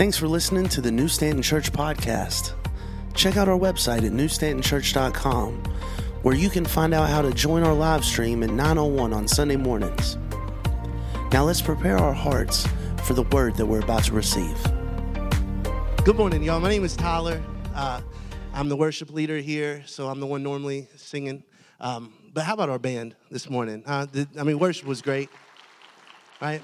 Thanks for listening to the New Stanton Church podcast. Check out our website at newstantonchurch.com, where you can find out how to join our live stream at 9:01 on Sunday mornings. Now let's prepare our hearts for the word that we're about to receive. Good morning, y'all. My name is Tyler. I'm the worship leader here, so I'm the one normally singing. But how about our band this morning? Worship was great, right?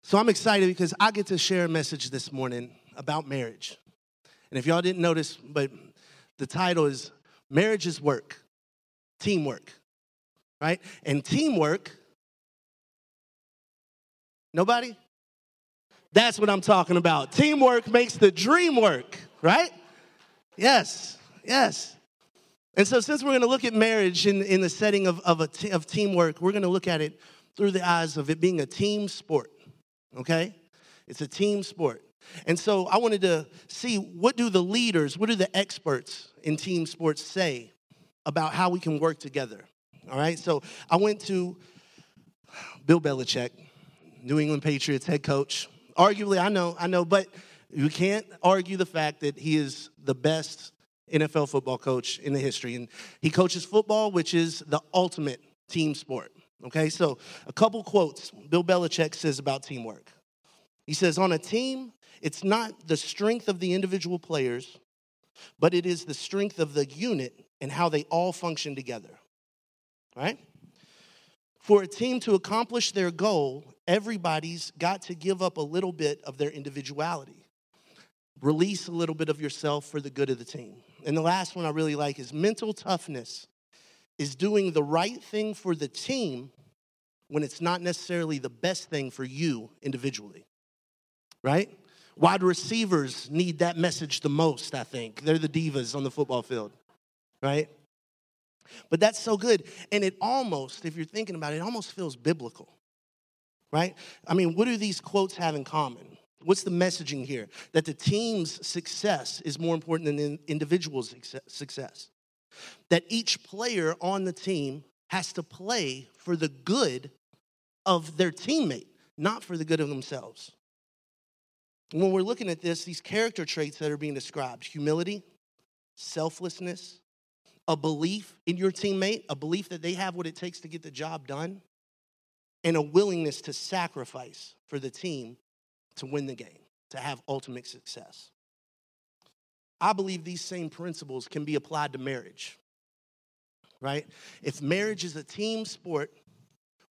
So I'm excited because I get to share a message this morning about marriage. And if y'all didn't notice, but the title is Marriage is Work, Teamwork, right? And teamwork, nobody? That's what I'm talking about. Teamwork makes the dream work, right? Yes. And so since we're going to look at marriage in the setting of teamwork, we're going to look at it through the eyes of it being a team sport, okay? It's a team sport. And so I wanted to see what do the experts in team sports say about how we can work together, all right? So I went to Bill Belichick, New England Patriots head coach. Arguably, I know, but you can't argue the fact that he is the best NFL football coach in the history. And he coaches football, which is the ultimate team sport, okay? So a couple quotes Bill Belichick says about teamwork. He says, on a team, it's not the strength of the individual players, but it is the strength of the unit and how they all function together, right? For a team to accomplish their goal, everybody's got to give up a little bit of their individuality. Release a little bit of yourself for the good of the team. And the last one I really like is mental toughness is doing the right thing for the team when it's not necessarily the best thing for you individually, right? Wide receivers need that message the most, I think. They're the divas on the football field, right? But that's so good. And it almost, if you're thinking about it, it almost feels biblical, right? I mean, what do these quotes have in common? What's the messaging here? That the team's success is more important than the individual's success. That each player on the team has to play for the good of their teammate, not for the good of themselves. And when we're looking at this, these character traits that are being described, humility, selflessness, a belief in your teammate, a belief that they have what it takes to get the job done, and a willingness to sacrifice for the team to win the game, to have ultimate success. I believe these same principles can be applied to marriage, right? If marriage is a team sport,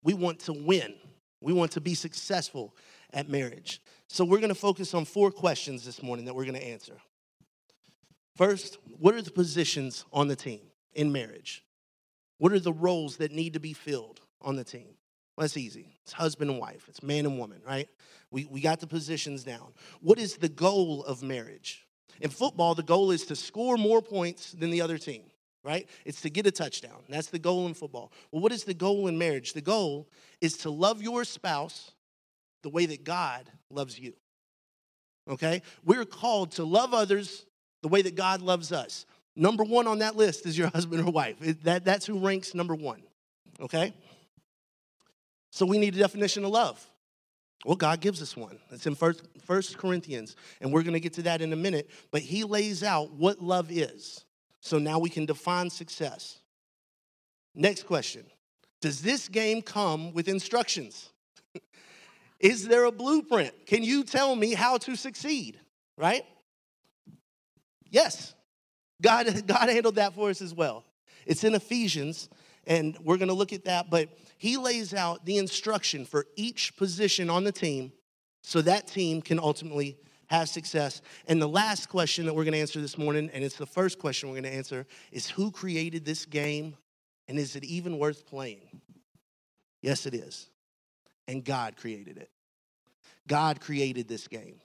we want to win. We want to be successful at marriage. So we're going to focus on 4 questions this morning that we're going to answer. First, what are the positions on the team in marriage? What are the roles that need to be filled on the team? Well, that's easy. It's husband and wife. It's man and woman, right? We got the positions down. What is the goal of marriage? In football, the goal is to score more points than the other team, right? It's to get a touchdown. That's the goal in football. Well, what is the goal in marriage? The goal is to love your spouse the way that God loves you, okay? We're called to love others the way that God loves us. Number 1 on that list is your husband or wife. That's who ranks number 1, okay? So we need a definition of love. Well, God gives us one. It's in 1 Corinthians, and we're going to get to that in a minute. But he lays out what love is. So now we can define success. Next question. Does this game come with instructions? Is there a blueprint? Can you tell me how to succeed, right? Yes. God handled that for us as well. It's in Ephesians, and we're going to look at that, but he lays out the instruction for each position on the team so that team can ultimately have success. And the last question that we're going to answer this morning, and it's the first question we're going to answer, is who created this game, and is it even worth playing? Yes, it is. And God created it. God created this game.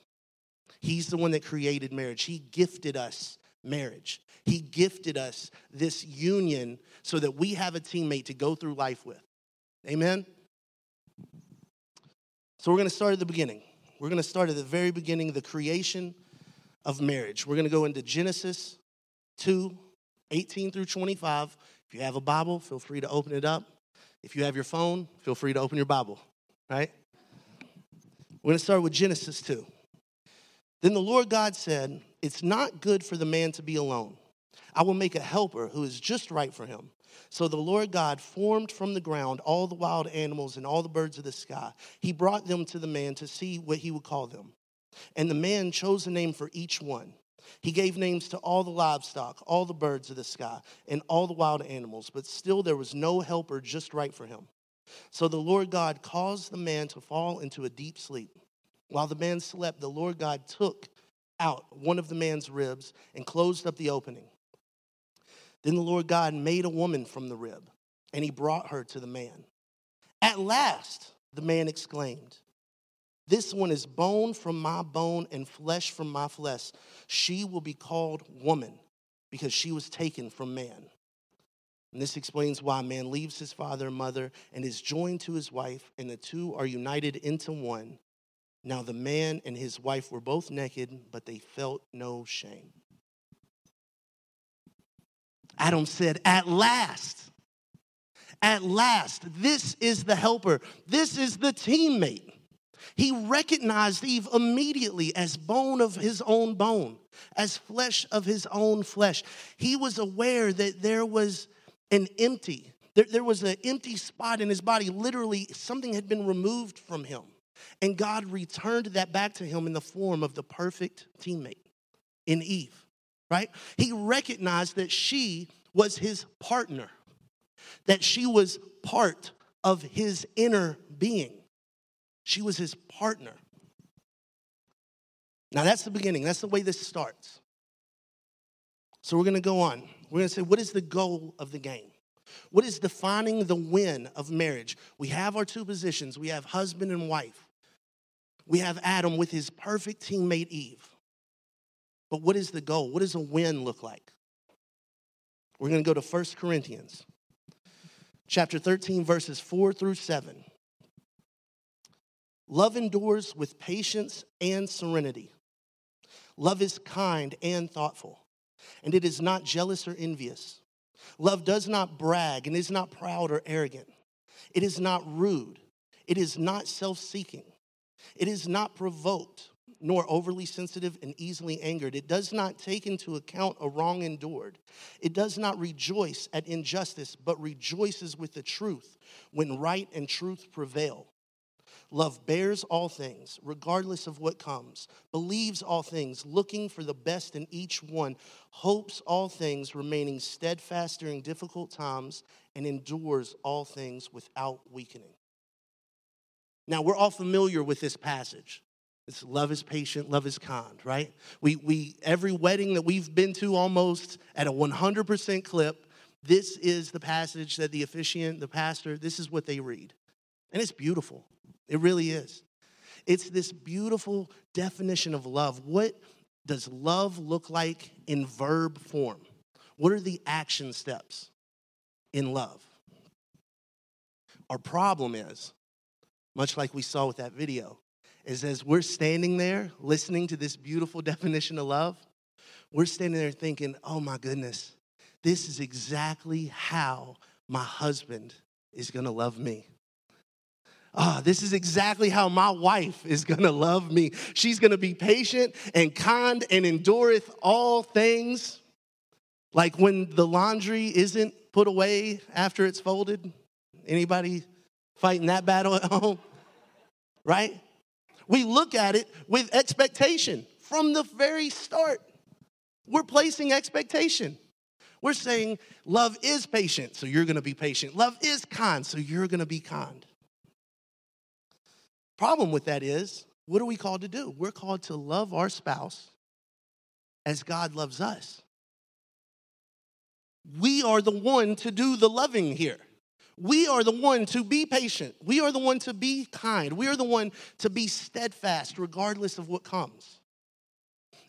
He's the one that created marriage. He gifted us marriage. He gifted us this union so that we have a teammate to go through life with. Amen? So we're going to start at the beginning. We're going to start at the very beginning, the creation of marriage. We're going to go into Genesis 2:18 through 25. If you have a Bible, feel free to open it up. If you have your phone, feel free to open your Bible, right? We're going to start with Genesis 2. Then the Lord God said, it's not good for the man to be alone. I will make a helper who is just right for him. So the Lord God formed from the ground all the wild animals and all the birds of the sky. He brought them to the man to see what he would call them. And the man chose a name for each one. He gave names to all the livestock, all the birds of the sky, and all the wild animals. But still there was no helper just right for him. So the Lord God caused the man to fall into a deep sleep. While the man slept, the Lord God took out one of the man's ribs and closed up the opening. Then the Lord God made a woman from the rib, and he brought her to the man. At last, the man exclaimed, this one is bone from my bone and flesh from my flesh. She will be called woman because she was taken from man. And this explains why man leaves his father and mother and is joined to his wife, and the two are united into one. Now the man and his wife were both naked, but they felt no shame. Adam said, at last, this is the helper. This is the teammate. He recognized Eve immediately as bone of his own bone, as flesh of his own flesh. He was aware that there was an empty spot in his body. Literally, something had been removed from him. And God returned that back to him in the form of the perfect teammate in Eve, right? He recognized that she was his partner, that she was part of his inner being. She was his partner. Now, that's the beginning. That's the way this starts. So we're going to go on. We're going to say, what is the goal of the game? What is defining the win of marriage? We have our two positions. We have husband and wife. We have Adam with his perfect teammate, Eve. But what is the goal? What does a win look like? We're going to go to 1 Corinthians, chapter 13, verses 4 through 7. Love endures with patience and serenity. Love is kind and thoughtful, and it is not jealous or envious. Love does not brag and is not proud or arrogant. It is not rude. It is not self-seeking. It is not provoked, nor overly sensitive and easily angered. It does not take into account a wrong endured. It does not rejoice at injustice, but rejoices with the truth when right and truth prevail. Love bears all things, regardless of what comes, believes all things, looking for the best in each one, hopes all things, remaining steadfast during difficult times, and endures all things without weakening. Now, we're all familiar with this passage. It's love is patient, love is kind, right? We every wedding that we've been to almost at a 100% clip, this is the passage that the officiant, the pastor, this is what they read. And it's beautiful. It really is. It's this beautiful definition of love. What does love look like in verb form? What are the action steps in love? Our problem is, much like we saw with that video, is as we're standing there listening to this beautiful definition of love, we're standing there thinking, oh my goodness, this is exactly how my husband is going to love me. Oh, this is exactly how my wife is going to love me. She's going to be patient and kind and endureth all things. Like when the laundry isn't put away after it's folded. Anybody fighting that battle at home? Right? We look at it with expectation from the very start. We're placing expectation. We're saying love is patient, so you're going to be patient. Love is kind, so you're going to be kind. Problem with that is, what are we called to do? We're called to love our spouse as God loves us. We are the one to do the loving here. We are the one to be patient. We are the one to be kind. We are the one to be steadfast regardless of what comes.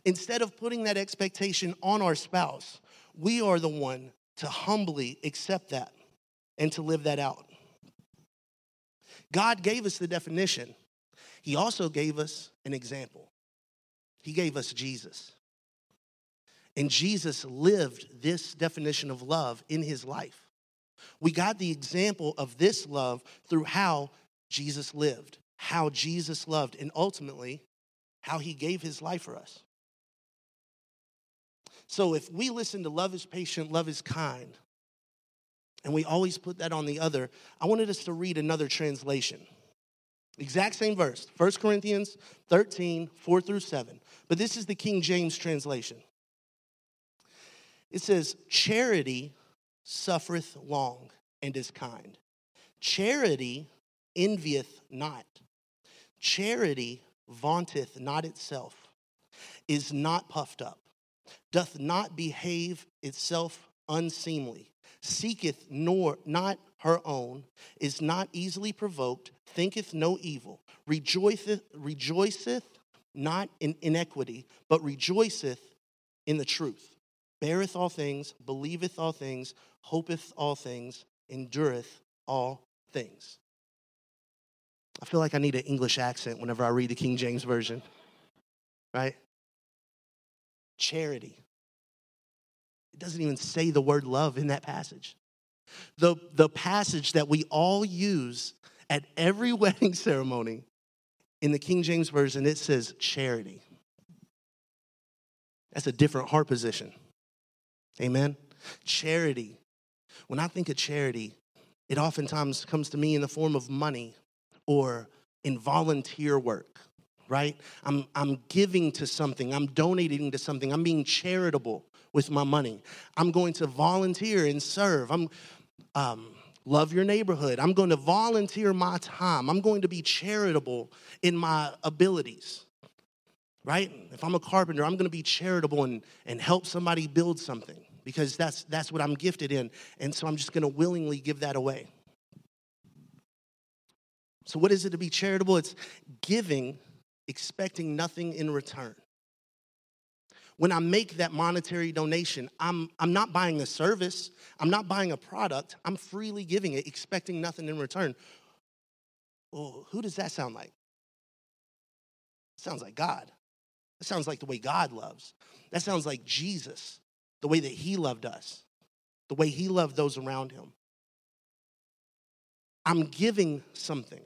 Instead of putting that expectation on our spouse, we are the one to humbly accept that and to live that out. God gave us the definition. He also gave us an example. He gave us Jesus. And Jesus lived this definition of love in his life. We got the example of this love through how Jesus lived. how Jesus loved and ultimately how he gave his life for us. So if we listen to love is patient, love is kind, and we always put that on the other, I wanted us to read another translation. Exact same verse, 1 Corinthians 13, 4 through 7. But this is the King James translation. It says, charity suffereth long and is kind. Charity envieth not. Charity vaunteth not itself, is not puffed up, doth not behave itself unseemly, seeketh nor not her own, is not easily provoked, thinketh no evil, rejoiceth not in iniquity, but rejoiceth in the truth, beareth all things, believeth all things, hopeth all things, endureth all things. I feel like I need an English accent whenever I read the King James Version, right? Charity. It doesn't even say the word love in that passage. The passage that we all use at every wedding ceremony, in the King James Version, it says charity. That's a different heart position. Amen? Charity. When I think of charity, it oftentimes comes to me in the form of money or in volunteer work, right? I'm giving to something. I'm donating to something. I'm being charitable with my money. I'm going to volunteer and serve. I'm love your neighborhood. I'm going to volunteer my time. I'm going to be charitable in my abilities, right? If I'm a carpenter, I'm going to be charitable and help somebody build something because that's what I'm gifted in. And so I'm just going to willingly give that away. So what is it to be charitable? It's giving, expecting nothing in return. When I make that monetary donation, I'm not buying a service. I'm not buying a product. I'm freely giving it, expecting nothing in return. Well, who does that sound like? It sounds like God. It sounds like the way God loves. That sounds like Jesus, the way that he loved us, the way he loved those around him. I'm giving something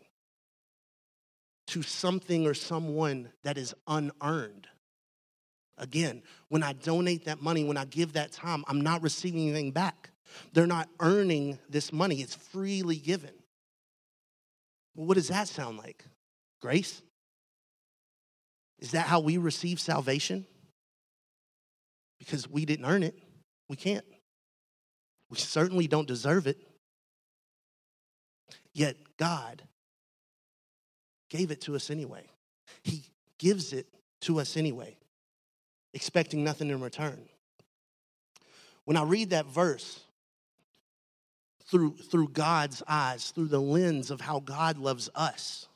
to something or someone that is unearned. Again, when I donate that money, when I give that time, I'm not receiving anything back. They're not earning this money. It's freely given. Well, what does that sound like? Grace? Is that how we receive salvation? Because we didn't earn it. We can't. We certainly don't deserve it. Yet God gave it to us anyway. He gives it to us anyway, expecting nothing in return. When I read that verse through God's eyes, through the lens of how God loves us,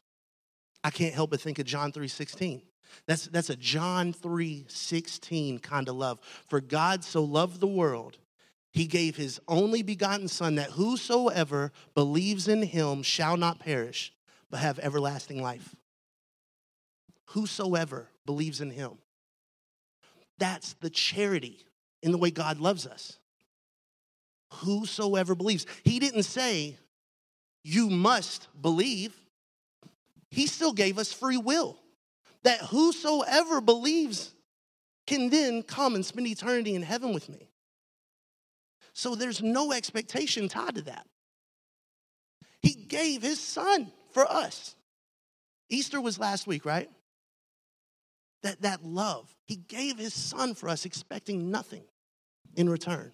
I can't help but think of John 3:16. That's a John 3:16 kind of love. For God so loved the world, he gave his only begotten son, that whosoever believes in him shall not perish, but have everlasting life. Whosoever believes in him. That's the charity in the way God loves us. Whosoever believes. He didn't say, you must believe. He still gave us free will. That whosoever believes can then come and spend eternity in heaven with me. So there's no expectation tied to that. He gave his son for us. Easter was last week, right? That love. He gave his son for us, expecting nothing in return.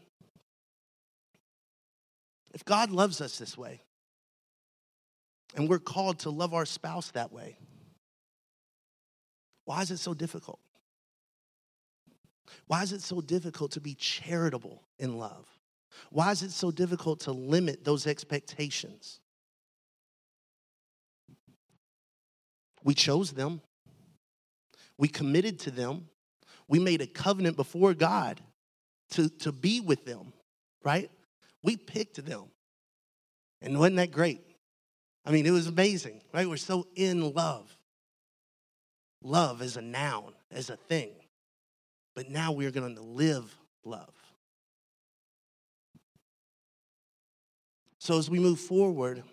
If God loves us this way, and we're called to love our spouse that way, why is it so difficult? Why is it so difficult to be charitable in love? Why is it so difficult to limit those expectations? We chose them. We committed to them. We made a covenant before God to be with them, right? We picked them. And wasn't that great? I mean, it was amazing, right? We're so in love. Love is a noun, as a thing. But now we're going to live love. So as we move forward,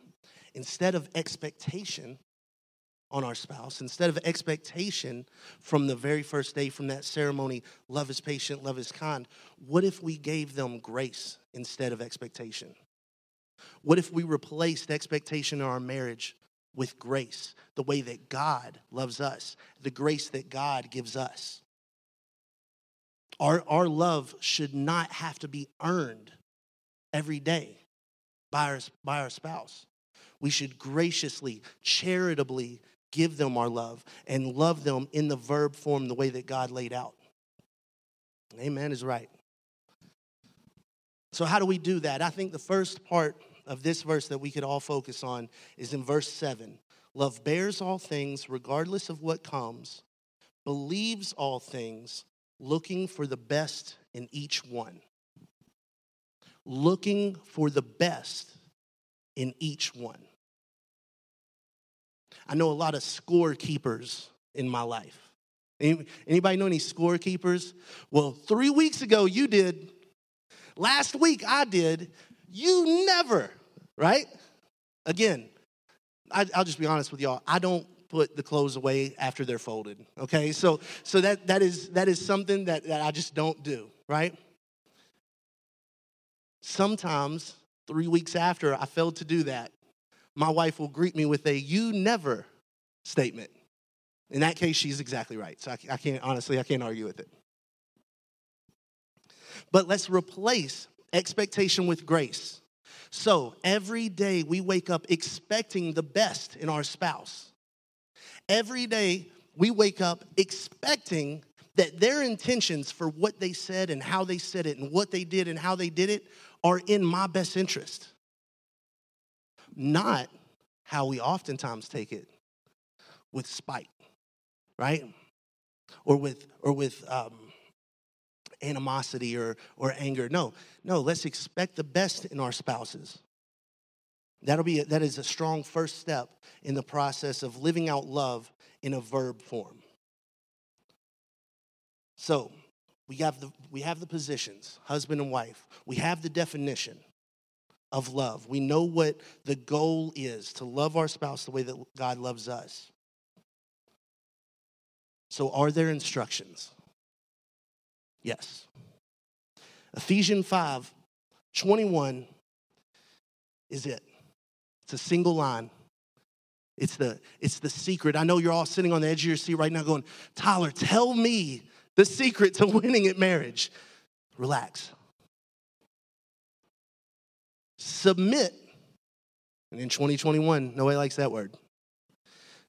instead of expectation, on our spouse. Instead of expectation from the very first day from that ceremony, love is patient, love is kind, what if we gave them grace instead of expectation? What if we replaced expectation in our marriage with grace, the way that God loves us, the grace that God gives us? Our love should not have to be earned every day by our spouse. We should graciously, charitably give them our love and love them in the verb form the way that God laid out. Amen is right. So how do we do that? I think the first part of this verse that we could all focus on is in verse 7. Love bears all things, regardless of what comes, believes all things, looking for the best in each one. Looking for the best in each one. I know a lot of scorekeepers in my life. Anybody know any scorekeepers? Well, 3 weeks ago you did. Last week I did. You never, right? Again, I'll just be honest with y'all. I don't put the clothes away after they're folded, okay? So that is something that I just don't do, right? Sometimes, 3 weeks after I failed to do that, my wife will greet me with a "you never" statement. In that case, she's exactly right. So I can't argue with it. But let's replace expectation with grace. So every day we wake up expecting the best in our spouse. Every day we wake up expecting that their intentions for what they said and how they said it and what they did and how they did it are in my best interest. Not how we oftentimes take it, with spite, right? Or with animosity or anger. No, let's expect the best in our spouses. That is a strong first step in the process of living out love in a verb form. So we have the positions, husband and wife. We have the definition of love. We know what the goal is, to love our spouse the way that God loves us. So are there instructions? Yes. Ephesians 5:21 is it. It's a single line. It's the secret. I know you're all sitting on the edge of your seat right now going, "Tyler, tell me the secret to winning at marriage." Relax. Submit. And in 2021, nobody likes that word.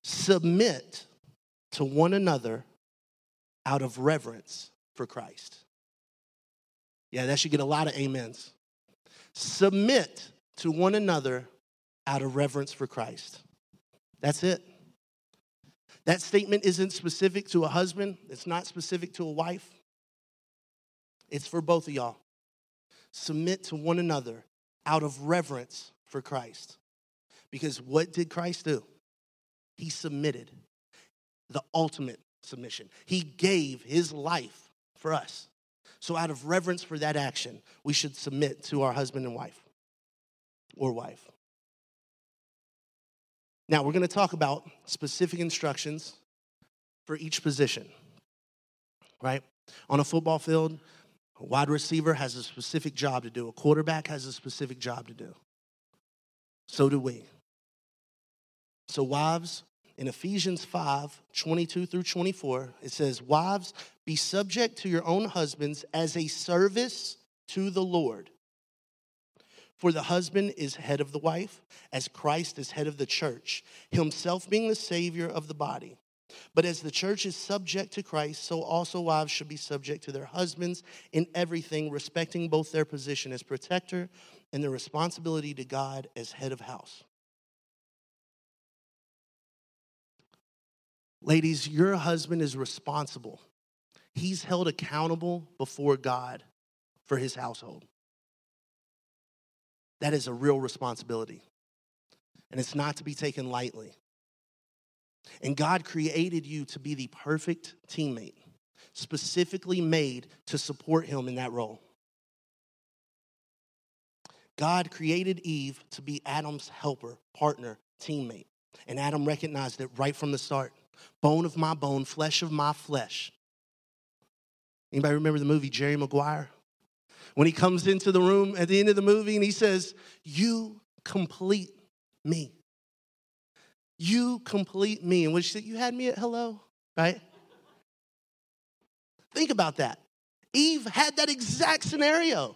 Submit to one another out of reverence for Christ. Yeah, that should get a lot of amens. Submit to one another out of reverence for Christ. That's it. That statement isn't specific to a husband. It's not specific to a wife. It's for both of y'all. Submit to one another out of reverence for Christ. Because what did Christ do? He submitted, the ultimate submission. He gave his life for us. So out of reverence for that action, we should submit to our husband and wife, or wife. Now, we're going to talk about specific instructions for each position, right? On a football field, a wide receiver has a specific job to do. A quarterback has a specific job to do. So do we. So wives, in Ephesians 5:22-24, it says, "Wives, be subject to your own husbands as a service to the Lord. For the husband is head of the wife, as Christ is head of the church, himself being the Savior of the body. But as the church is subject to Christ, so also wives should be subject to their husbands in everything, respecting both their position as protector and their responsibility to God as head of house." Ladies, your husband is responsible. He's held accountable before God for his household. That is a real responsibility, and it's not to be taken lightly. And God created you to be the perfect teammate, specifically made to support him in that role. God created Eve to be Adam's helper, partner, teammate. And Adam recognized it right from the start. Bone of my bone, flesh of my flesh. Anybody remember the movie Jerry Maguire? When he comes into the room at the end of the movie and he says, "You complete me. You complete me." And when she said, "You had me at hello," right? Think about that. Eve had that exact scenario.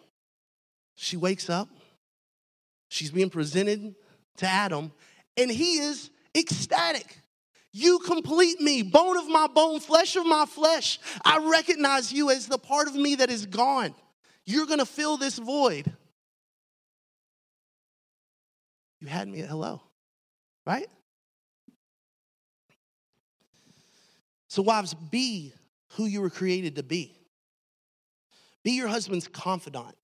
She wakes up. She's being presented to Adam, and he is ecstatic. "You complete me, bone of my bone, flesh of my flesh. I recognize you as the part of me that is gone. You're going to fill this void. You had me at hello," right? So wives, be who you were created to be. Be your husband's confidant.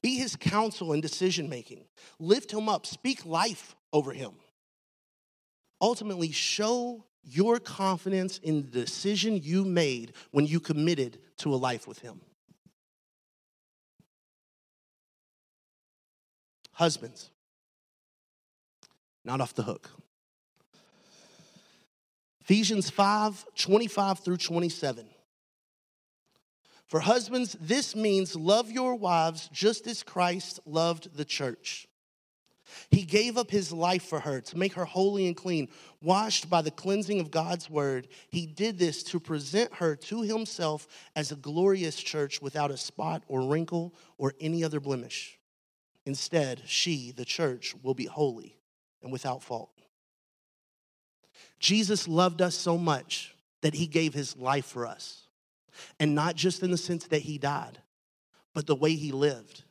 Be his counsel in decision-making. Lift him up. Speak life over him. Ultimately, show your confidence in the decision you made when you committed to a life with him. Husbands, not off the hook. Ephesians 5:25 through 27. "For husbands, this means love your wives just as Christ loved the church. He gave up his life for her to make her holy and clean, washed by the cleansing of God's word. He did this to present her to himself as a glorious church without a spot or wrinkle or any other blemish. Instead, she, the church, will be holy and without fault." Jesus loved us so much that he gave his life for us. And not just in the sense that he died, but the way he lived.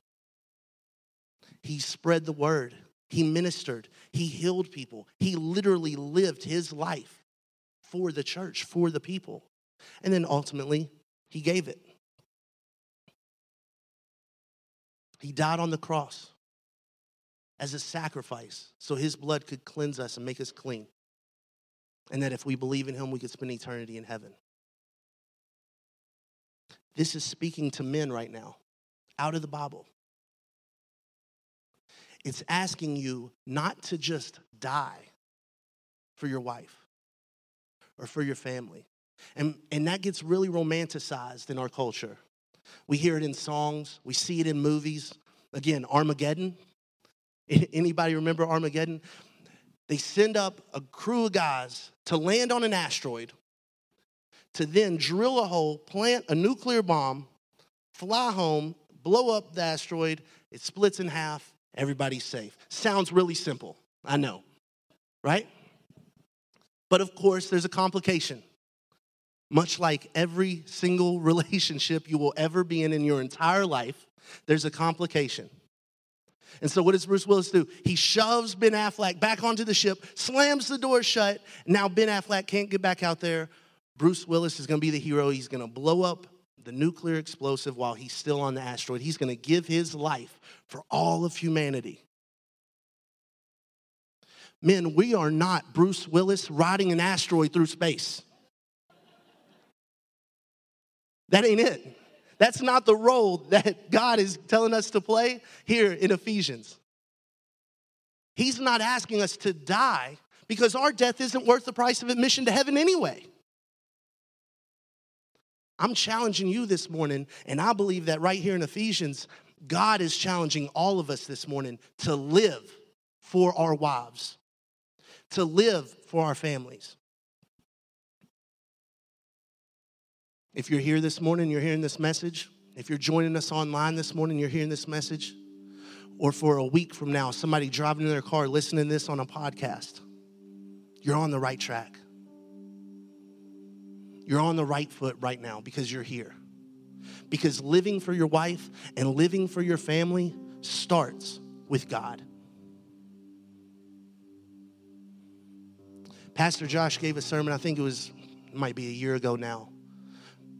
He spread the word. He ministered. He healed people. He literally lived his life for the church, for the people. And then ultimately, he gave it. He died on the cross as a sacrifice so his blood could cleanse us and make us clean. And that if we believe in him, we could spend eternity in heaven. This is speaking to men right now, out of the Bible. It's asking you not to just die for your wife or for your family. And that gets really romanticized in our culture. We hear it in songs. We see it in movies. Again, Armageddon. Anybody remember Armageddon? They send up a crew of guys to land on an asteroid, to then drill a hole, plant a nuclear bomb, fly home, blow up the asteroid, it splits in half, everybody's safe. Sounds really simple, I know, right? But of course, there's a complication. Much like every single relationship you will ever be in your entire life, there's a complication. And so what does Bruce Willis do? He shoves Ben Affleck back onto the ship, slams the door shut. Now Ben Affleck can't get back out there. Bruce Willis is going to be the hero. He's going to blow up the nuclear explosive while he's still on the asteroid. He's going to give his life for all of humanity. Men, we are not Bruce Willis riding an asteroid through space. That ain't it. That's not the role that God is telling us to play here in Ephesians. He's not asking us to die because our death isn't worth the price of admission to heaven anyway. I'm challenging you this morning, and I believe that right here in Ephesians, God is challenging all of us this morning to live for our wives, to live for our families. If you're here this morning, you're hearing this message. If you're joining us online this morning, you're hearing this message. Or for a week from now, somebody driving in their car listening to this on a podcast, you're on the right track. You're on the right foot right now because you're here. Because living for your wife and living for your family starts with God. Pastor Josh gave a sermon, I think it might be a year ago now,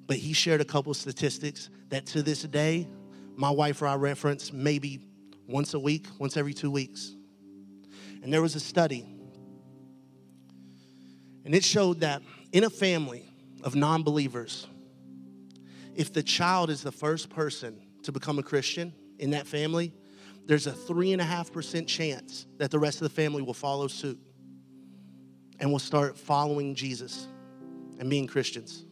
but he shared a couple statistics that to this day, my wife or I reference maybe once a week, once every 2 weeks. And there was a study, and it showed that in a family of non-believers, if the child is the first person to become a Christian in that family, there's a 3.5% chance that the rest of the family will follow suit. and we'll start following Jesus and being Christians.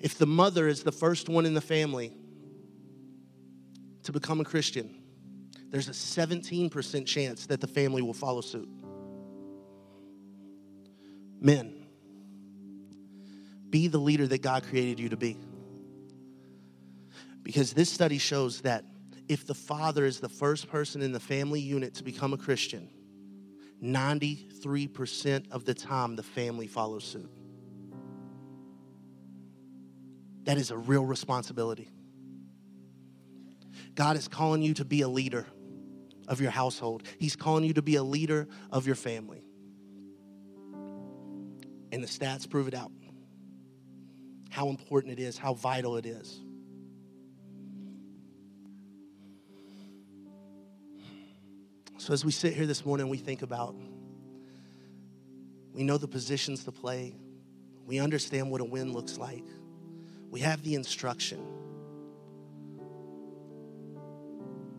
If the mother is the first one in the family to become a Christian, there's a 17% chance that the family will follow suit. Men, be the leader that God created you to be. Because this study shows that if the father is the first person in the family unit to become a Christian, 93% of the time the family follows suit. That is a real responsibility. God is calling you to be a leader of your household. He's calling you to be a leader of your family. And the stats prove it out. How important it is, how vital it is. So as we sit here this morning, we think about, we know the positions to play. We understand what a win looks like. We have the instruction.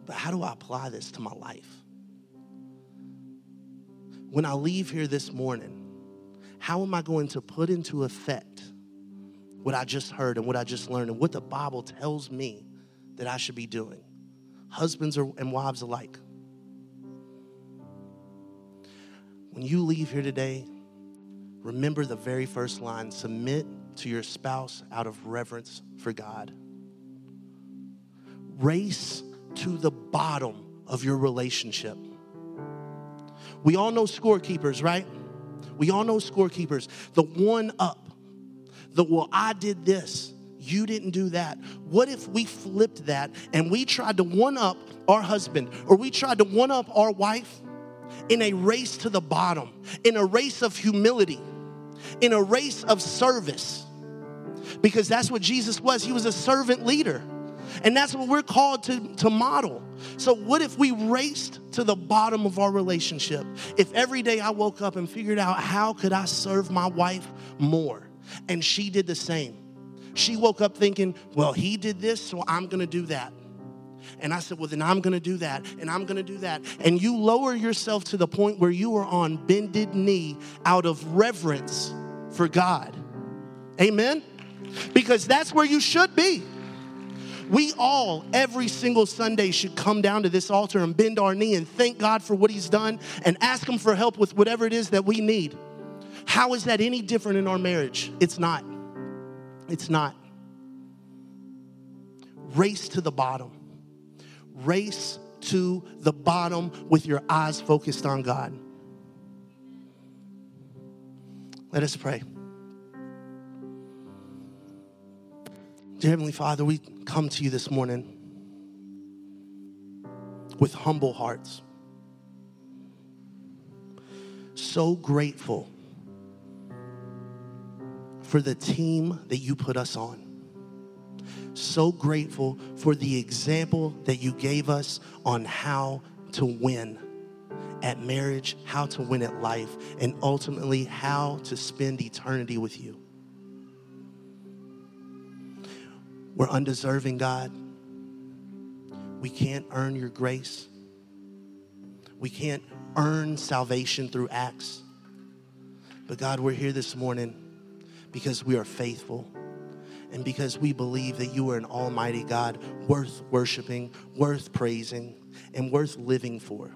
But how do I apply this to my life? When I leave here this morning, how am I going to put into effect what I just heard and what I just learned and what the Bible tells me that I should be doing? Husbands and wives alike. When you leave here today, remember the very first line, submit to your spouse out of reverence for God. Race to the bottom of your relationship. We all know scorekeepers, right? We all know scorekeepers. The one up, well, I did this, you didn't do that. What if we flipped that and we tried to one up our husband or we tried to one up our wife? In a race to the bottom, in a race of humility, in a race of service. Because that's what Jesus was. He was a servant leader. And that's what we're called to model. So what if we raced to the bottom of our relationship? If every day I woke up and figured out how could I serve my wife more? And she did the same. She woke up thinking, well, he did this, so I'm going to do that. And I said, well, then I'm going to do that, and I'm going to do that. And you lower yourself to the point where you are on bended knee out of reverence for God. Amen? Because that's where you should be. We all, every single Sunday, should come down to this altar and bend our knee and thank God for what he's done and ask him for help with whatever it is that we need. How is that any different in our marriage? It's not. It's not. Race to the bottom. Race to the bottom with your eyes focused on God. Let us pray. Dear Heavenly Father, we come to you this morning with humble hearts. So grateful for the team that you put us on. So grateful for the example that you gave us on how to win at marriage, how to win at life, and ultimately how to spend eternity with you. We're undeserving, God. We can't earn your grace. We can't earn salvation through acts. But God, we're here this morning because we are faithful. And because we believe that you are an almighty God, worth worshiping, worth praising, and worth living for.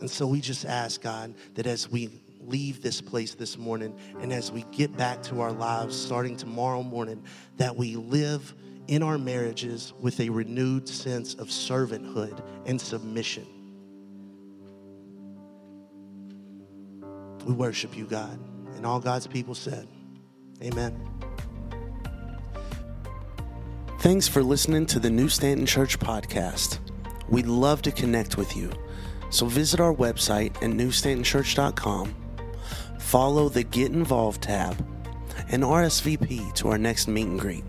And so we just ask, God, that as we leave this place this morning and as we get back to our lives starting tomorrow morning, that we live in our marriages with a renewed sense of servanthood and submission. We worship you, God. And all God's people said, amen. Thanks for listening to the New Stanton Church podcast. We'd love to connect with you. So visit our website at newstantonchurch.com. Follow the Get Involved tab and RSVP to our next meet and greet.